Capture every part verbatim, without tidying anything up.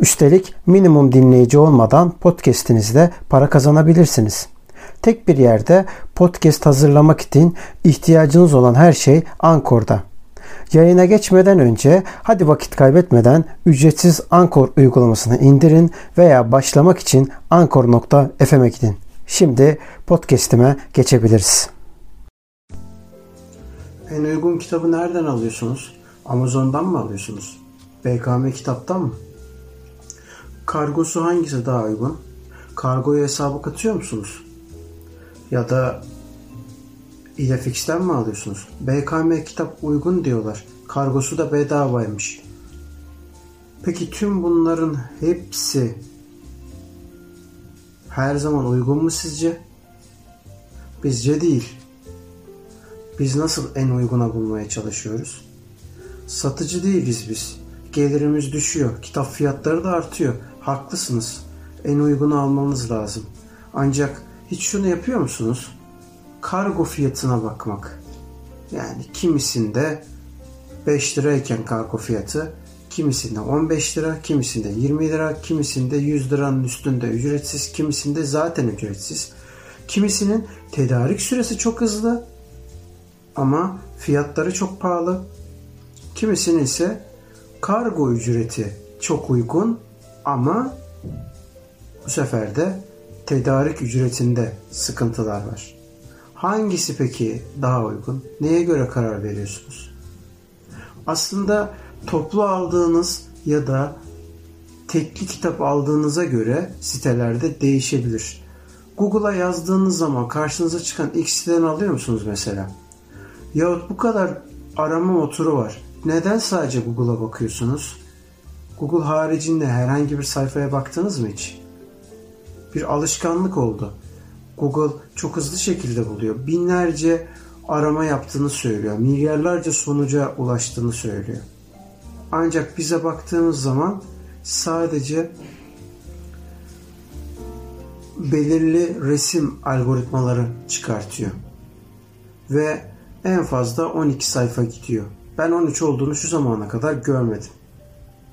Üstelik minimum dinleyici olmadan podcast'inizde para kazanabilirsiniz. Tek bir yerde podcast hazırlamak için ihtiyacınız olan her şey Anchor'da. Yayına geçmeden önce hadi vakit kaybetmeden ücretsiz Anchor uygulamasını indirin veya başlamak için anchor nokta f m'e gidin. Şimdi podcast'ime geçebiliriz. En uygun kitabı nereden alıyorsunuz? Amazon'dan mı alıyorsunuz? B K M kitaptan mı? Kargosu hangisi daha uygun? Kargoyu hesaba katıyor musunuz? Ya da İdefix'ten mi alıyorsunuz? B K M kitap uygun diyorlar. Kargosu da bedavaymış. Peki tüm bunların hepsi her zaman uygun mu sizce? Bizce değil. Biz nasıl en uyguna bulmaya çalışıyoruz? Satıcı değiliz biz. Gelirimiz düşüyor. Kitap fiyatları da artıyor. Haklısınız. En uygunu almanız lazım. Ancak hiç şunu yapıyor musunuz? Kargo fiyatına bakmak. Yani kimisinde beş lirayken kargo fiyatı, kimisinde on beş lira, kimisinde yirmi lira, kimisinde yüz liranın üstünde ücretsiz, kimisinde zaten ücretsiz. Kimisinin tedarik süresi çok hızlı ama fiyatları çok pahalı. Kimisinin ise kargo ücreti çok uygun ama bu sefer de tedarik ücretinde sıkıntılar var. Hangisi peki daha uygun? Neye göre karar veriyorsunuz? Aslında toplu aldığınız ya da tekli kitap aldığınıza göre sitelerde değişebilir. Google'a yazdığınız zaman karşınıza çıkan ilk siteden alıyor musunuz mesela? Yahut bu kadar arama motoru var. Neden sadece Google'a bakıyorsunuz? Google haricinde herhangi bir sayfaya baktınız mı hiç? Bir alışkanlık oldu. Google çok hızlı şekilde buluyor. Binlerce arama yaptığını söylüyor. Milyarlarca sonuca ulaştığını söylüyor. Ancak bize baktığımız zaman sadece belirli resim algoritmaları çıkartıyor. Ve en fazla on iki sayfa gidiyor. Ben on üç olduğunu şu zamana kadar görmedim.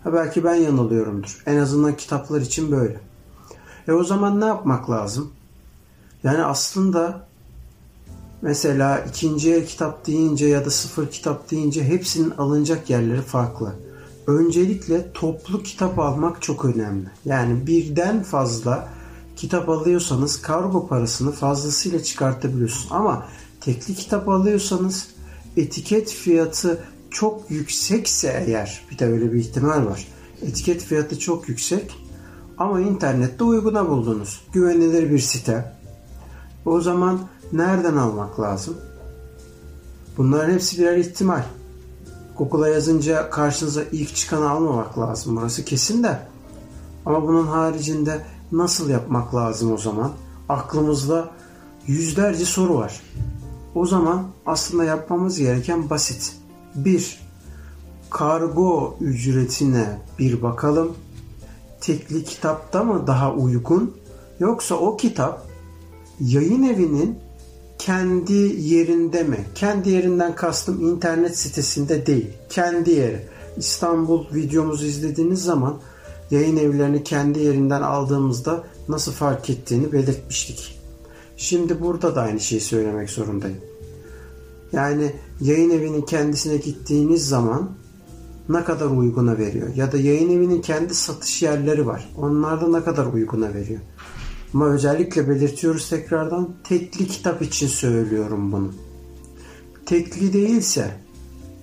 Ha belki ben yanılıyorumdur. En azından kitaplar için böyle. E o zaman ne yapmak lazım? Yani aslında mesela ikinci el kitap deyince ya da sıfır kitap deyince hepsinin alınacak yerleri farklı. Öncelikle toplu kitap almak çok önemli. Yani birden fazla kitap alıyorsanız kargo parasını fazlasıyla çıkartabiliyorsunuz. Ama tekli kitap alıyorsanız etiket fiyatı çok yüksekse eğer, bir de öyle bir ihtimal var. Etiket fiyatı çok yüksek ama internette uyguna buldunuz. Güvenilir bir site. O zaman nereden almak lazım? Bunların hepsi birer ihtimal. Google'a yazınca karşınıza ilk çıkanı almamak lazım. Burası kesin de. Ama bunun haricinde nasıl yapmak lazım o zaman? Aklımızda yüzlerce soru var. O zaman aslında yapmamız gereken basit. bir. Kargo ücretine bir bakalım. Tekli kitapta mı daha uygun? Yoksa o kitap yayın evinin kendi yerinde mi? Kendi yerinden kastım internet sitesinde değil. Kendi yeri. İstanbul videomuzu izlediğiniz zaman yayın evlerini kendi yerinden aldığımızda nasıl fark ettiğini belirtmiştik. Şimdi burada da aynı şeyi söylemek zorundayım. Yani yayın evinin kendisine gittiğiniz zaman ne kadar uyguna veriyor? Ya da yayın evinin kendi satış yerleri var. Onlarda ne kadar uyguna veriyor? Ama özellikle belirtiyoruz tekrardan, tekli kitap için söylüyorum bunu. Tekli değilse,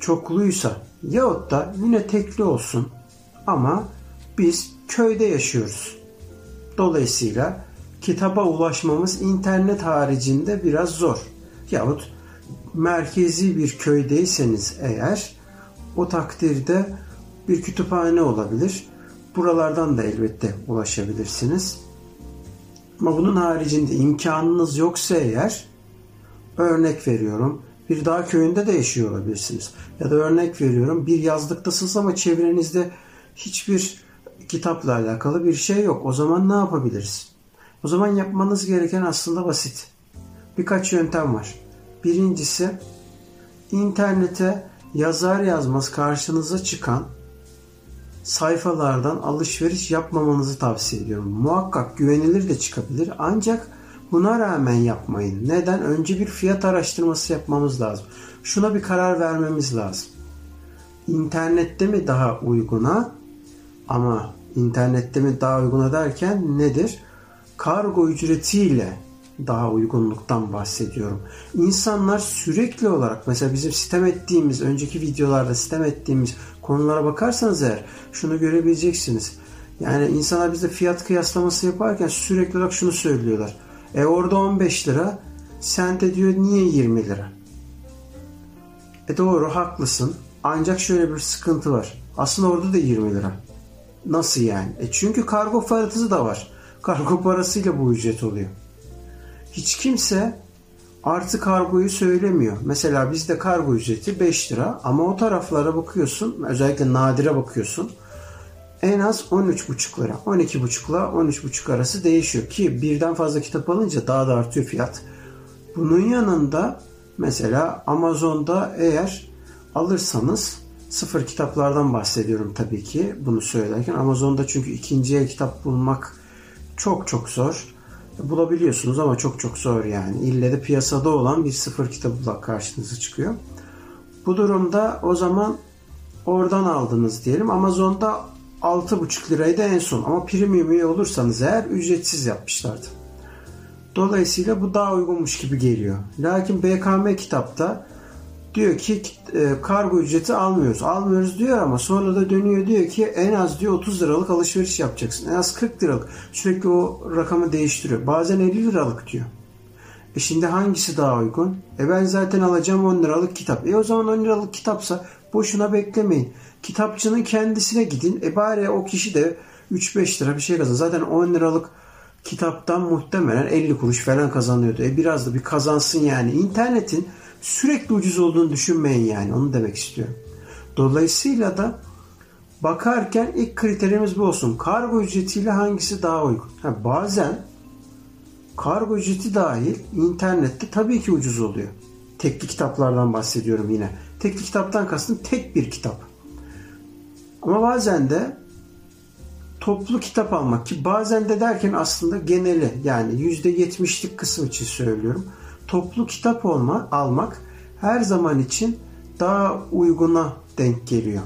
çokluysa yahut da yine tekli olsun ama biz köyde yaşıyoruz. Dolayısıyla kitaba ulaşmamız internet haricinde biraz zor. Yahut merkezi bir köydeyseniz eğer o takdirde bir kütüphane olabilir. Buralardan da elbette ulaşabilirsiniz. Ama bunun haricinde imkanınız yoksa eğer, örnek veriyorum, bir dağ köyünde de yaşıyor olabilirsiniz. Ya da örnek veriyorum, bir yazlıktasınız ama çevrenizde hiçbir kitapla alakalı bir şey yok. O zaman ne yapabiliriz? O zaman yapmanız gereken aslında basit. Birkaç yöntem var. Birincisi, internete yazar yazmaz karşınıza çıkan sayfalardan alışveriş yapmamanızı tavsiye ediyorum. Muhakkak güvenilir de çıkabilir, ancak buna rağmen yapmayın. Neden? Önce bir fiyat araştırması yapmamız lazım. Şuna bir karar vermemiz lazım. İnternette mi daha uyguna? Ama internette mi daha uyguna derken nedir? Kargo ücretiyle daha uygunluktan bahsediyorum. İnsanlar sürekli olarak, mesela bizim sitem ettiğimiz, önceki videolarda sitem ettiğimiz konulara bakarsanız eğer şunu görebileceksiniz. Yani insanlar bize fiyat kıyaslaması yaparken sürekli olarak şunu söylüyorlar. E orada on beş lira, sen de diyor niye yirmi lira? E doğru, haklısın. Ancak şöyle bir sıkıntı var. Aslında orada da yirmi lira. Nasıl yani? E çünkü kargo parası da var. Kargo parasıyla bu ücret oluyor. Hiç kimse artı kargoyu söylemiyor. Mesela bizde kargo ücreti beş lira ama o taraflara bakıyorsun, özellikle Nadir'e bakıyorsun, en az on üç buçuk lira. on iki buçuk ile on üç buçuk arası değişiyor ki birden fazla kitap alınca daha da artıyor fiyat. Bunun yanında mesela Amazon'da eğer alırsanız, sıfır kitaplardan bahsediyorum tabii ki bunu söylerken, Amazon'da çünkü ikinci el kitap bulmak çok çok zor. Bulabiliyorsunuz ama çok çok zor yani. İlle de piyasada olan bir sıfır kitabı karşınıza çıkıyor. Bu durumda o zaman oradan aldınız diyelim. Amazon'da altı buçuk liraydı en son ama premium üye olursanız eğer ücretsiz yapmışlardı. Dolayısıyla bu daha uygunmuş gibi geliyor. Lakin B K M kitapta diyor ki kargo ücreti almıyoruz. Almıyoruz diyor ama sonra da dönüyor diyor ki en az diyor otuz liralık alışveriş yapacaksın. En az kırk liralık. Sürekli o rakamı değiştiriyor. Bazen elli liralık diyor. E şimdi hangisi daha uygun? E ben zaten alacağım on liralık kitap. E o zaman on liralık kitapsa boşuna beklemeyin. Kitapçının kendisine gidin. E bari o kişi de üç beş lira bir şey kazan. Zaten on liralık kitaptan muhtemelen elli kuruş falan kazanıyordu. E biraz da bir kazansın yani. İnternetin sürekli ucuz olduğunu düşünmeyin yani. Onu demek istiyorum. Dolayısıyla da bakarken ilk kriterimiz bu olsun. Kargo ücretiyle hangisi daha uygun? Ha, bazen kargo ücreti dahil internette tabii ki ucuz oluyor. Tekli kitaplardan bahsediyorum yine. Tekli kitaptan kastım tek bir kitap. Ama bazen de toplu kitap almak, ki bazen de derken aslında geneli yani yüzde yetmişlik kısım için söylüyorum. Toplu kitap olma, almak her zaman için daha uyguna denk geliyor.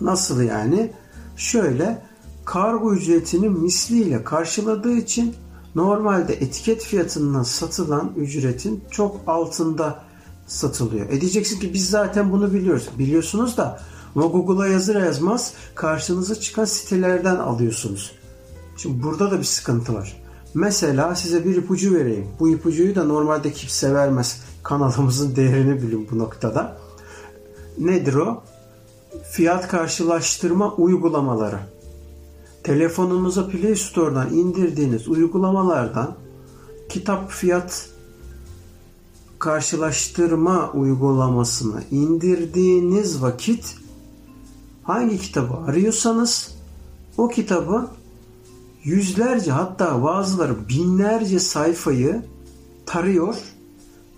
Nasıl yani? Şöyle, kargo ücretini misliyle karşıladığı için normalde etiket fiyatından satılan ücretin çok altında satılıyor. E diyeceksin ki biz zaten bunu biliyoruz. Biliyorsunuz da ama Google'a yazır yazmaz karşınıza çıkan sitelerden alıyorsunuz. Şimdi burada da bir sıkıntı var. Mesela size bir ipucu vereyim. Bu ipucuyu da normalde kimse vermez. Kanalımızın değerini bilin bu noktada. Nedir o? Fiyat karşılaştırma uygulamaları. Telefonunuza Play Store'dan indirdiğiniz uygulamalardan kitap fiyat karşılaştırma uygulamasını indirdiğiniz vakit hangi kitabı arıyorsanız o kitabı yüzlerce, hatta bazıları binlerce sayfayı tarıyor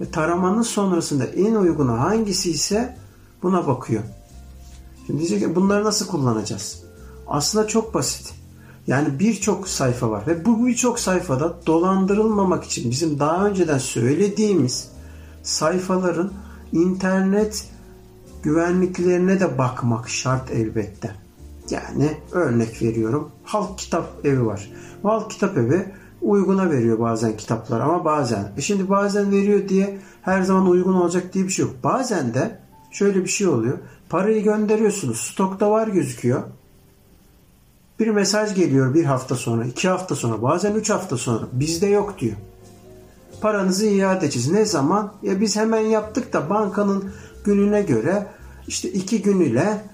ve taramanın sonrasında en uygunu hangisi ise buna bakıyor. Şimdi diyecek ki bunları nasıl kullanacağız? Aslında çok basit. Yani birçok sayfa var ve bu birçok sayfada dolandırılmamak için bizim daha önceden söylediğimiz sayfaların internet güvenliklerine de bakmak şart elbette. Yani örnek veriyorum, Halk kitap evi var. Halk kitap evi uyguna veriyor bazen kitaplar ama bazen. E şimdi bazen veriyor diye her zaman uygun olacak diye bir şey yok. Bazen de şöyle bir şey oluyor. Parayı gönderiyorsunuz, stokta var gözüküyor. Bir mesaj geliyor bir hafta sonra, iki hafta sonra, bazen üç hafta sonra. Bizde yok diyor. Paranızı iade edeceğiz. Ne zaman? Ya biz hemen yaptık da bankanın gününe göre işte iki gün ile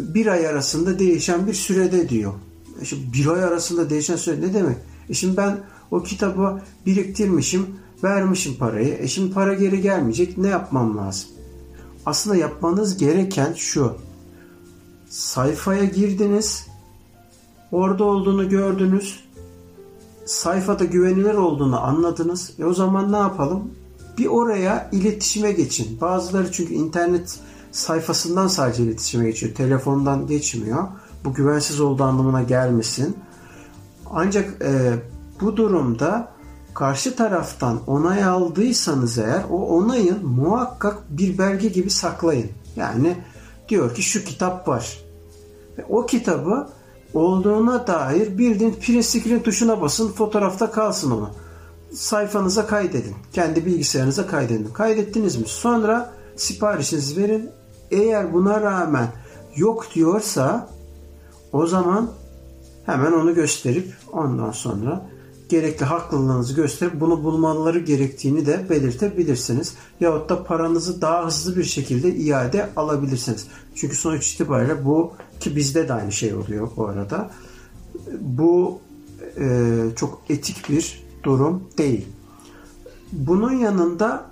bir ay arasında değişen bir sürede diyor. Şimdi bir ay arasında değişen süre ne demek? E şimdi ben o kitabı biriktirmişim, vermişim parayı. E şimdi para geri gelmeyecek. Ne yapmam lazım? Aslında yapmanız gereken şu. Sayfaya girdiniz. Orada olduğunu gördünüz. Sayfada güvenilir olduğunu anladınız. E o zaman ne yapalım? Bir oraya iletişime geçin. Bazıları çünkü internet sayfasından sadece iletişime geçiyor. Telefondan geçmiyor. Bu güvensiz olduğu anlamına gelmesin. Ancak e, bu durumda karşı taraftan onay aldıysanız eğer o onayın muhakkak bir belge gibi saklayın. Yani diyor ki şu kitap var. E, o kitabı olduğuna dair bildiğin print screen tuşuna basın, fotoğrafta kalsın onu. Sayfanıza kaydedin. Kendi bilgisayarınıza kaydedin. Kaydettiniz mi? Sonra siparişinizi verin. Eğer buna rağmen yok diyorsa o zaman hemen onu gösterip ondan sonra gerekli haklılığınızı gösterip bunu bulmaları gerektiğini de belirtebilirsiniz. Yahut da paranızı daha hızlı bir şekilde iade alabilirsiniz. Çünkü sonuç itibariyle bu, ki bizde de aynı şey oluyor bu arada. Bu e, çok etik bir durum değil. Bunun yanında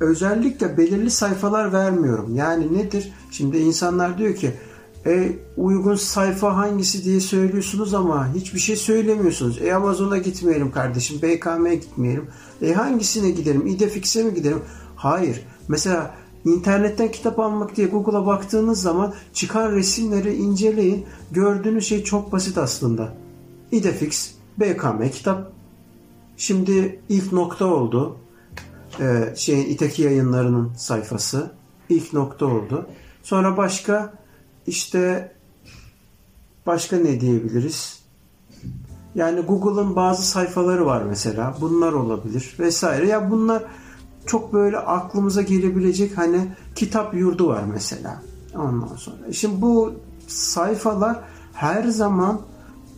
özellikle belirli sayfalar vermiyorum. Yani nedir? Şimdi insanlar diyor ki e, uygun sayfa hangisi diye söylüyorsunuz ama hiçbir şey söylemiyorsunuz. E Amazon'a gitmeyelim kardeşim, B K M'ye gitmeyelim. E hangisine gidelim? İdefix'e mi gidelim? Hayır. Mesela internetten kitap almak diye Google'a baktığınız zaman çıkan resimleri inceleyin. Gördüğünüz şey çok basit aslında. İdefix, B K M kitap. Şimdi ilk nokta oldu. Ee, şeyin İtaki yayınlarının sayfası. İlk nokta oldu. Sonra başka işte başka ne diyebiliriz? Yani Google'ın bazı sayfaları var mesela. Bunlar olabilir vesaire. Ya bunlar çok böyle aklımıza gelebilecek, hani kitap yurdu var mesela. Ondan sonra. Şimdi bu sayfalar her zaman,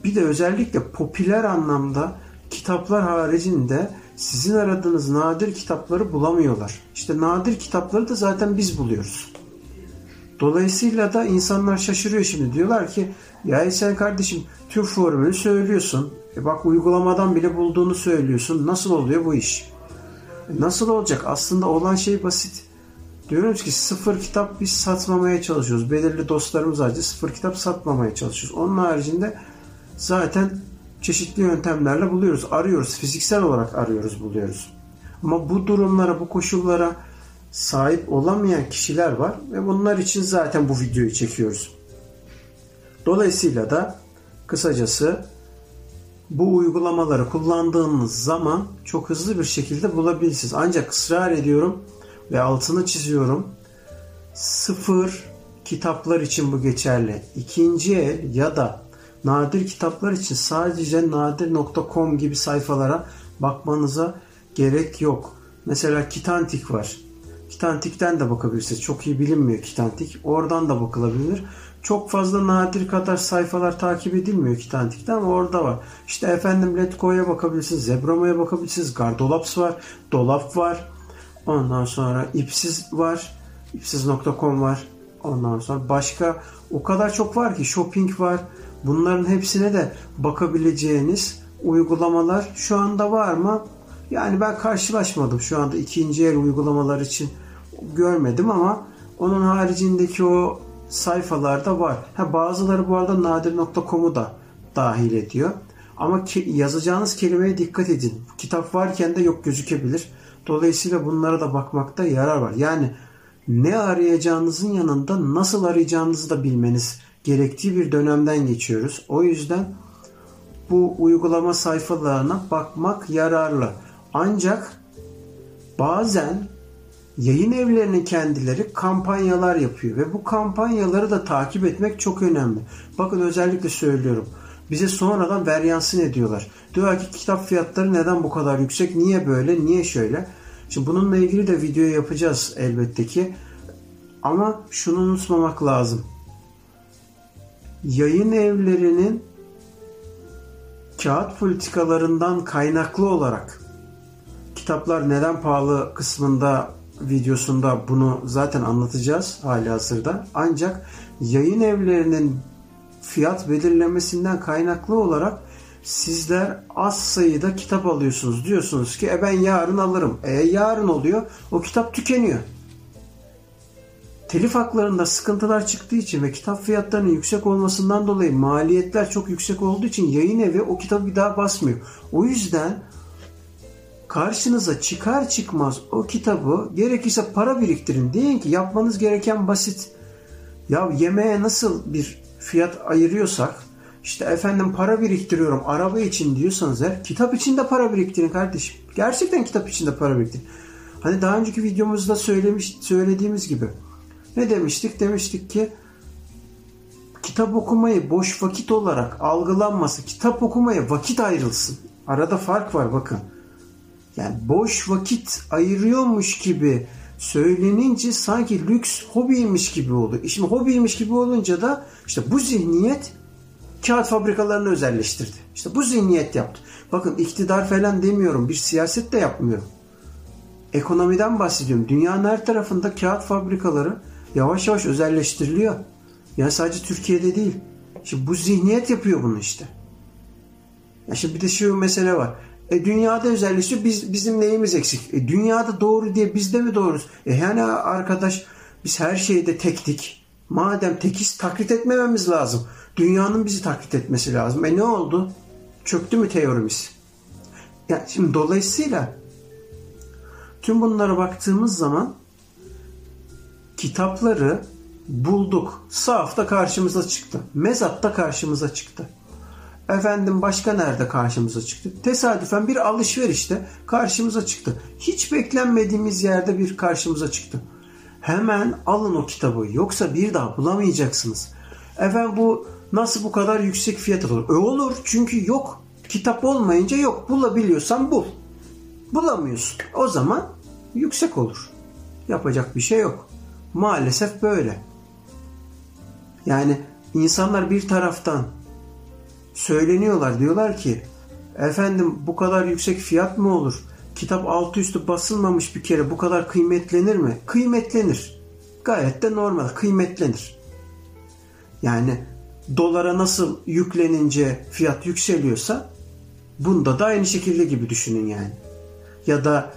bir de özellikle popüler anlamda kitaplar haricinde sizin aradığınız nadir kitapları bulamıyorlar. İşte nadir kitapları da zaten biz buluyoruz. Dolayısıyla da insanlar şaşırıyor şimdi. Diyorlar ki ya sen kardeşim tüm formülü söylüyorsun. E bak uygulamadan bile bulduğunu söylüyorsun. Nasıl oluyor bu iş? E nasıl olacak? Aslında olan şey basit. Diyoruz ki sıfır kitap biz satmamaya çalışıyoruz. Belirli dostlarımız haricinde sıfır kitap satmamaya çalışıyoruz. Onun haricinde zaten çeşitli yöntemlerle buluyoruz, arıyoruz, fiziksel olarak arıyoruz, buluyoruz. Ama bu durumlara, bu koşullara sahip olamayan kişiler var ve bunlar için zaten bu videoyu çekiyoruz. Dolayısıyla da kısacası bu uygulamaları kullandığınız zaman çok hızlı bir şekilde bulabilirsiniz. Ancak ısrar ediyorum ve altını çiziyorum. Sıfır kitaplar için bu geçerli. İkinci el ya da nadir kitaplar için sadece nadir nokta com gibi sayfalara bakmanıza gerek yok. Mesela kitantik var. Kitantik'ten de bakabilirsiniz. Çok iyi bilinmiyor kitantik. Oradan da bakılabilir. Çok fazla nadir kadar sayfalar takip edilmiyor kitantik'te ama orada var. İşte efendim Letgo'ya bakabilirsiniz. Zebroma'ya bakabilirsiniz. Gardolaps var. Dolap var. Ondan sonra ipsiz var. ipsiz nokta com var. Ondan sonra başka o kadar çok var ki shopping var. Bunların hepsine de bakabileceğiniz uygulamalar şu anda var mı? Yani ben karşılaşmadım şu anda ikinci el uygulamalar için görmedim ama onun haricindeki o sayfalarda var. Ha, bazıları bu arada nadir nokta com'u da dahil ediyor. Ama ke- yazacağınız kelimeye dikkat edin. Kitap varken de yok gözükebilir. Dolayısıyla bunlara da bakmakta yarar var. Yani ne arayacağınızın yanında nasıl arayacağınızı da bilmeniz gerektiği bir dönemden geçiyoruz. O yüzden bu uygulama sayfalarına bakmak yararlı. Ancak bazen yayın evlerinin kendileri kampanyalar yapıyor ve bu kampanyaları da takip etmek çok önemli. Bakın özellikle söylüyorum. Bize sonradan veryansın ediyorlar. Diyorlar ki kitap fiyatları neden bu kadar yüksek? Niye böyle? Niye şöyle? Şimdi bununla ilgili de video yapacağız elbette ki. Ama şunu unutmamak lazım. Yayın evlerinin kağıt politikalarından kaynaklı olarak kitaplar neden pahalı kısmında videosunda bunu zaten anlatacağız halihazırda. Ancak yayın evlerinin fiyat belirlemesinden kaynaklı olarak sizler az sayıda kitap alıyorsunuz. Diyorsunuz ki e ben yarın alırım. E yarın oluyor. O kitap tükeniyor. Telif haklarında sıkıntılar çıktığı için ve kitap fiyatlarının yüksek olmasından dolayı maliyetler çok yüksek olduğu için yayın evi o kitabı bir daha basmıyor. O yüzden karşınıza çıkar çıkmaz o kitabı gerekirse para biriktirin. Deyin ki yapmanız gereken basit. Ya yemeğe nasıl bir fiyat ayırıyorsak, işte efendim para biriktiriyorum araba için diyorsanız eğer, kitap için de para biriktirin kardeşim. Gerçekten kitap için de para biriktirin. Hani daha önceki videomuzda söylemiş, söylediğimiz gibi. Ne demiştik? Demiştik ki kitap okumayı boş vakit olarak algılanması, kitap okumaya vakit ayrılsın. Arada fark var bakın. Yani boş vakit ayırıyormuş gibi söylenince sanki lüks hobiymiş gibi oluyor. Şimdi hobiymiş gibi olunca da işte bu zihniyet kağıt fabrikalarını özelleştirdi. İşte bu zihniyet yaptı. Bakın iktidar falan demiyorum. Bir siyaset de yapmıyorum. Ekonomiden bahsediyorum. Dünyanın her tarafında kağıt fabrikaları yavaş yavaş özelleştiriliyor. Yani sadece Türkiye'de değil. Şimdi bu zihniyet yapıyor bunu işte. Ya şimdi bir de şu mesele var. E dünyada özelleşiyor. Biz, bizim neyimiz eksik? E dünyada doğru diye biz de mi doğruyuz? E yani arkadaş biz her şeyde tektik. Madem tekiz taklit etmememiz lazım. Dünyanın bizi taklit etmesi lazım. E ne oldu? Çöktü mü teorimiz? Yani şimdi dolayısıyla tüm bunlara baktığımız zaman kitapları bulduk. Sahafta karşımıza çıktı. Mezapta karşımıza çıktı. Efendim başka nerede karşımıza çıktı? Tesadüfen bir alışverişte karşımıza çıktı. Hiç beklenmediğimiz yerde bir karşımıza çıktı. Hemen alın o kitabı. Yoksa bir daha bulamayacaksınız. Efendim bu nasıl bu kadar yüksek fiyat olur? E olur çünkü yok. Kitap olmayınca yok. Bulabiliyorsan bul. Bulamıyorsun. O zaman yüksek olur. Yapacak bir şey yok. Maalesef böyle. Yani insanlar bir taraftan söyleniyorlar. Diyorlar ki efendim bu kadar yüksek fiyat mı olur? Kitap altı üstü basılmamış bir kere bu kadar kıymetlenir mi? Kıymetlenir. Gayet de normal. Kıymetlenir. Yani dolara nasıl yüklenince fiyat yükseliyorsa bunda da aynı şekilde gibi düşünün yani. Ya da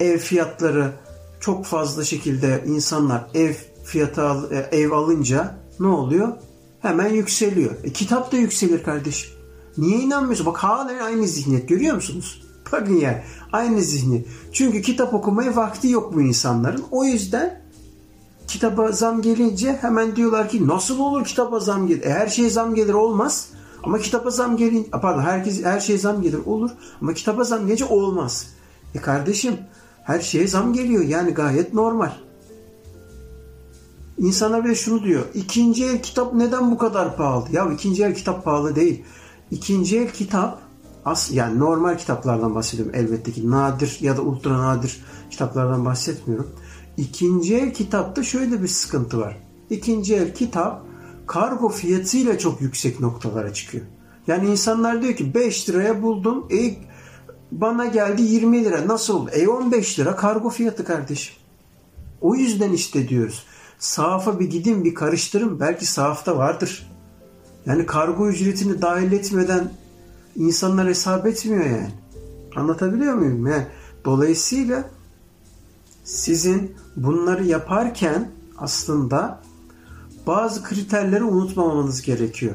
ev fiyatları çok fazla şekilde insanlar ev fiyatı al, ev alınca ne oluyor? Hemen yükseliyor. E, kitap da yükselir kardeşim. Niye inanmıyorsun? Bak hala aynı zihniyet görüyor musunuz? Bakın ya aynı zihniyet. Çünkü kitap okumaya vakti yok bu insanların. O yüzden kitaba zam gelince hemen diyorlar ki nasıl olur kitaba zam gelir? E, her şeye zam gelir olmaz. Ama kitaba zam gelince pardon herkes her şeye zam gelir olur ama kitaba zam gelince olmaz. E kardeşim her şeye zam geliyor. Yani gayet normal. İnsanlar bile şunu diyor. İkinci el kitap neden bu kadar pahalı? Ya ikinci el kitap pahalı değil. İkinci el kitap as yani normal kitaplardan bahsediyorum elbette ki. Nadir ya da ultra nadir kitaplardan bahsetmiyorum. İkinci el kitapta şöyle bir sıkıntı var. İkinci el kitap kargo fiyatıyla çok yüksek noktalara çıkıyor. Yani insanlar diyor ki beş liraya buldum. E bana geldi yirmi lira. Nasıl oldu? E on beş lira kargo fiyatı kardeşim. O yüzden işte diyoruz. Sahafa bir gidin bir karıştırın. Belki sahafta vardır. Yani kargo ücretini dahil etmeden insanlar hesap etmiyor yani. Anlatabiliyor muyum? Yani dolayısıyla sizin bunları yaparken aslında bazı kriterleri unutmamanız gerekiyor.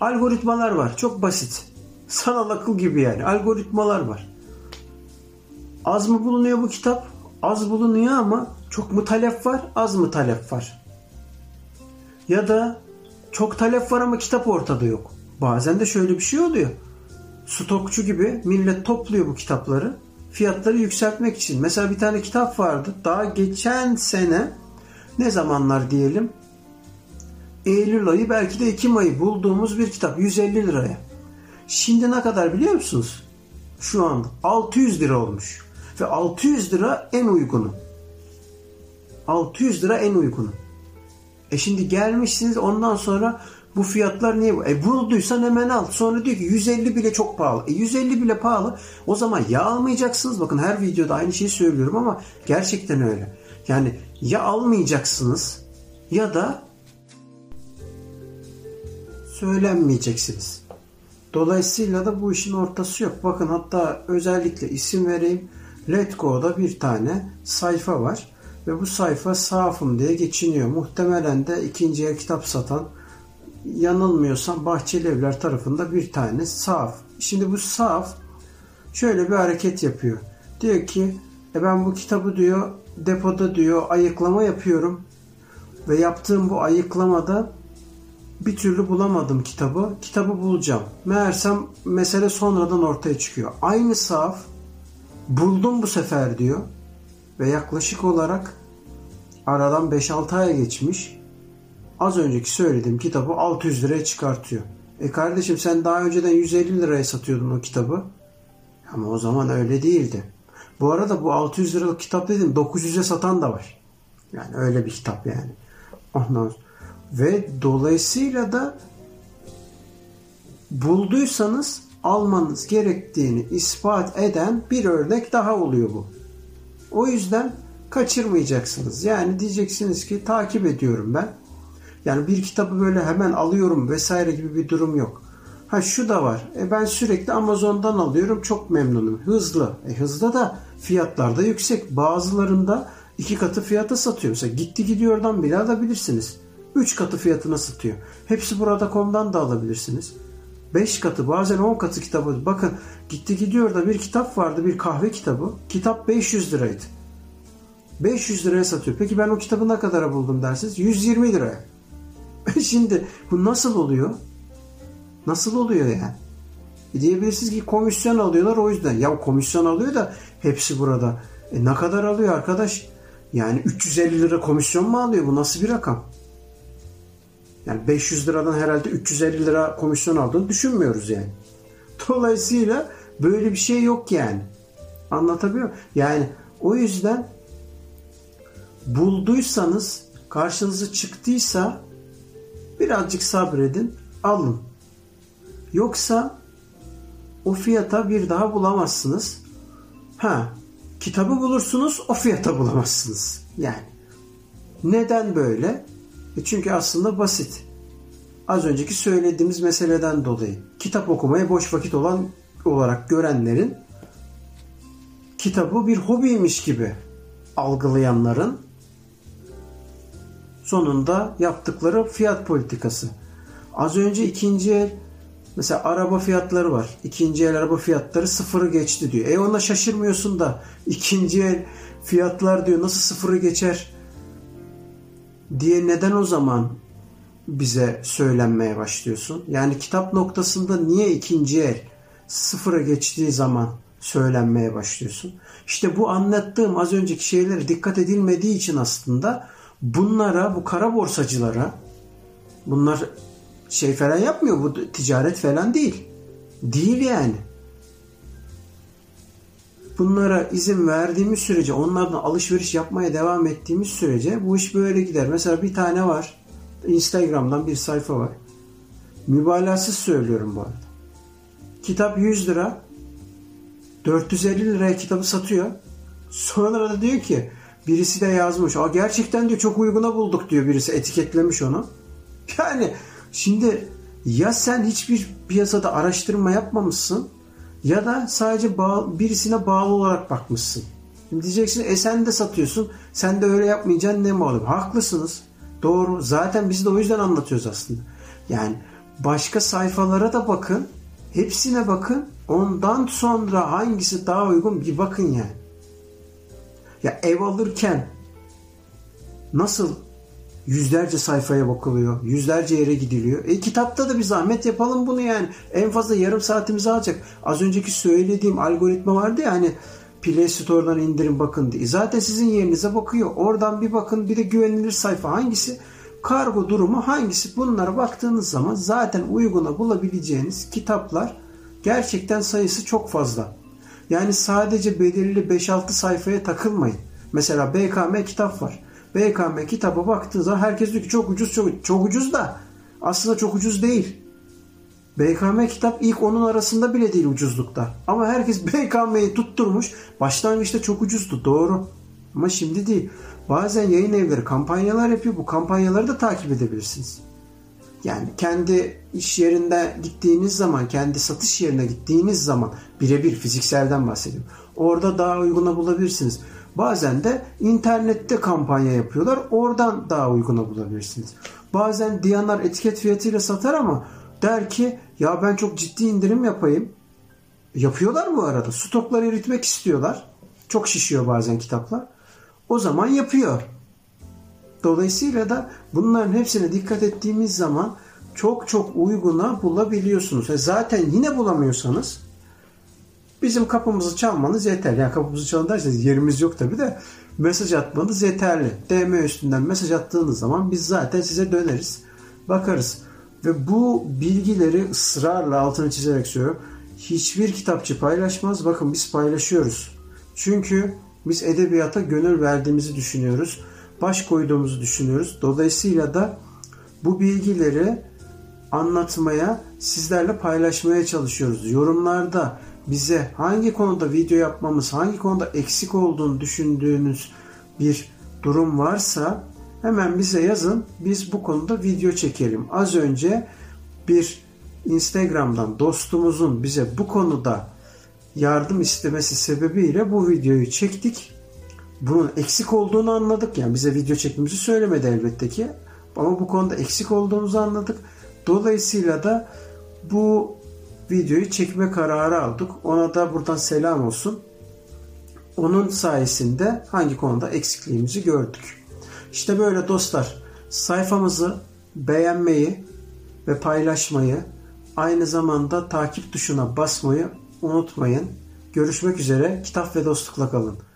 Algoritmalar var. Çok basit. Sanal akıl gibi yani. Algoritmalar var. Az mı bulunuyor bu kitap? Az bulunuyor ama çok mu talep var? Az mı talep var? Ya da çok talep var ama kitap ortada yok. Bazen de şöyle bir şey oluyor. Stokçu gibi millet topluyor bu kitapları. Fiyatları yükseltmek için. Mesela bir tane kitap vardı. Daha geçen sene ne zamanlar diyelim? Eylül ayı belki de Ekim ayı bulduğumuz bir kitap. yüz elli liraya. Şimdi ne kadar biliyor musunuz? Şu anda altı yüz lira olmuş. Ve altı yüz lira en uygunu. altı yüz lira en uygunu. E şimdi gelmişsiniz ondan sonra bu fiyatlar niye bu? E bulduysan hemen al. Sonra diyor ki yüz elli bile çok pahalı. E yüz elli bile pahalı. O zaman ya almayacaksınız. Bakın her videoda aynı şeyi söylüyorum ama gerçekten öyle. Yani ya almayacaksınız ya da söylenmeyeceksiniz. Dolayısıyla da bu işin ortası yok. Bakın, hatta özellikle isim vereyim. Letgo'da bir tane sayfa var ve bu sayfa sahafım diye geçiniyor. Muhtemelen de ikinci el kitap satan, yanılmıyorsam Bahçeli Evler tarafında bir tane sahaf. Şimdi bu sahaf şöyle bir hareket yapıyor. Diyor ki e ben bu kitabı diyor depoda diyor ayıklama yapıyorum ve yaptığım bu ayıklamada bir türlü bulamadım kitabı. Kitabı bulacağım. Meğersem mesele sonradan ortaya çıkıyor. Aynı sahaf buldum bu sefer diyor ve yaklaşık olarak aradan beş altı aya geçmiş. Az önceki söylediğim kitabı altı yüz liraya çıkartıyor. E kardeşim, sen daha önceden yüz elli liraya satıyordun o kitabı. Ama o zaman öyle değildi. Bu arada bu altı yüz liralık kitap dedim, dokuz yüze satan da var. Yani öyle bir kitap yani. Ondan ve dolayısıyla da bulduysanız almanız gerektiğini ispat eden bir örnek daha oluyor bu. O yüzden kaçırmayacaksınız. Yani diyeceksiniz ki takip ediyorum ben. Yani bir kitabı böyle hemen alıyorum vesaire gibi bir durum yok. Ha şu da var. E ben sürekli Amazon'dan alıyorum. Çok memnunum. Hızlı. E hızlı da fiyatlar da yüksek. Bazılarında iki katı fiyata satıyor. Mesela gitti gidiyordan bile alabilirsiniz. Üç katı fiyatına satıyor. Hepsi burada nokta com'dan da alabilirsiniz. Beş katı, bazen on katı kitabı. Bakın, gitti gidiyor da bir kitap vardı, bir kahve kitabı. Kitap beş yüz liraydı. beş yüz liraya satıyor. Peki ben o kitabı ne kadara buldum dersiniz? yüz yirmi liraya. Şimdi bu nasıl oluyor? Nasıl oluyor yani? E diyebilirsiniz ki komisyon alıyorlar o yüzden. Ya komisyon alıyor da hepsi burada. E ne kadar alıyor arkadaş? Yani üç yüz elli lira komisyon mu alıyor? Bu nasıl bir rakam? Yani beş yüz liradan herhalde üç yüz elli lira komisyon aldığını düşünmüyoruz yani. Dolayısıyla böyle bir şey yok yani. Anlatabiliyor muyum? Yani o yüzden bulduysanız, karşınıza çıktıysa birazcık sabredin, alın. Yoksa o fiyata bir daha bulamazsınız. Ha, kitabı bulursunuz, o fiyata bulamazsınız. Yani neden böyle? E çünkü aslında basit. Az önceki söylediğimiz meseleden dolayı kitap okumaya boş vakit olan olarak görenlerin, kitabı bir hobiymiş gibi algılayanların sonunda yaptıkları fiyat politikası. Az önce ikinci el, mesela araba fiyatları var. İkinci el araba fiyatları sıfırı geçti diyor. E ona şaşırmıyorsun da ikinci el fiyatlar diyor nasıl sıfırı geçer diye neden o zaman bize söylenmeye başlıyorsun? Yani kitap noktasında niye ikinci el sıfıra geçtiği zaman söylenmeye başlıyorsun? İşte bu anlattığım az önceki şeylere dikkat edilmediği için aslında bunlara, bu kara borsacılara, bunlar şey falan yapmıyor, bu ticaret falan değil. Değil yani. Bunlara izin verdiğimiz sürece, onlardan alışveriş yapmaya devam ettiğimiz sürece bu iş böyle gider. Mesela bir tane var. Instagram'dan bir sayfa var. Mübalağasız söylüyorum bu arada. Kitap yüz lira. dört yüz elli liraya kitabı satıyor. Sonra da diyor ki, birisi de yazmış. Aa, gerçekten diyor çok uyguna bulduk diyor birisi. Etiketlemiş onu. Yani şimdi ya sen hiçbir piyasada araştırma yapmamışsın, ya da sadece bağ, birisine bağlı olarak bakmışsın. Şimdi diyeceksin e sen de satıyorsun, sen de öyle yapmayacaksın, ne malum. Haklısınız, doğru, zaten biz de o yüzden anlatıyoruz aslında. Yani başka sayfalara da bakın, hepsine bakın, ondan sonra hangisi daha uygun bir bakın yani. Ya ev alırken nasıl yüzlerce sayfaya bakılıyor, yüzlerce yere gidiliyor. E kitapta da bir zahmet yapalım bunu yani. En fazla yarım saatimizi alacak. Az önceki söylediğim algoritma vardı ya hani, Play Store'dan indirin bakın diye. Zaten sizin yerinize bakıyor. Oradan bir bakın, bir de güvenilir sayfa hangisi, kargo durumu hangisi, bunlara baktığınız zaman zaten uyguna bulabileceğiniz kitaplar gerçekten sayısı çok fazla. Yani sadece belirli beş altı sayfaya takılmayın. Mesela B K M kitap var. B K M kitaba baktığınız zaman herkes diyor ki çok ucuz, çok, çok ucuz da aslında çok ucuz değil. B K M kitap ilk onun arasında bile değil ucuzlukta. Ama herkes B K M'yi tutturmuş. Başlangıçta çok ucuzdu, doğru. Ama şimdi değil. Bazen yayın evleri kampanyalar yapıyor. Bu kampanyaları da takip edebilirsiniz. Yani kendi iş yerinde gittiğiniz zaman, kendi satış yerine gittiğiniz zaman birebir fizikselden bahsediyorum. Orada daha uyguna bulabilirsiniz. Bazen de internette kampanya yapıyorlar. Oradan daha uyguna bulabilirsiniz. Bazen Diyanar etiket fiyatıyla satar ama der ki ya ben çok ciddi indirim yapayım. Yapıyorlar bu arada. Stokları eritmek istiyorlar. Çok şişiyor bazen kitaplar. O zaman yapıyor. Dolayısıyla da bunların hepsine dikkat ettiğimiz zaman çok çok uyguna bulabiliyorsunuz. E zaten yine bulamıyorsanız bizim kapımızı çalmanız yeterli. Yani kapımızı çalın derseniz yerimiz yok tabii de mesaj atmanız yeterli. D M üstünden mesaj attığınız zaman biz zaten size döneriz, bakarız. Ve bu bilgileri ısrarla altını çizerek söylüyorum. Hiçbir kitapçı paylaşmaz. Bakın biz paylaşıyoruz. Çünkü biz edebiyata gönül verdiğimizi düşünüyoruz. Baş koyduğumuzu düşünüyoruz. Dolayısıyla da bu bilgileri anlatmaya, sizlerle paylaşmaya çalışıyoruz. Yorumlarda bize hangi konuda video yapmamız, hangi konuda eksik olduğunu düşündüğünüz bir durum varsa hemen bize yazın. Biz bu konuda video çekelim. Az önce bir Instagram'dan dostumuzun bize bu konuda yardım istemesi sebebiyle bu videoyu çektik. Bunun eksik olduğunu anladık. Yani bize video çekmemizi söylemedi elbette ki. Ama bu konuda eksik olduğumuzu anladık. Dolayısıyla da bu videoyu çekme kararı aldık. Ona da buradan selam olsun. Onun sayesinde hangi konuda eksikliğimizi gördük. İşte böyle dostlar. Sayfamızı beğenmeyi ve paylaşmayı, aynı zamanda takip tuşuna basmayı unutmayın. Görüşmek üzere. Kitap ve dostlukla kalın.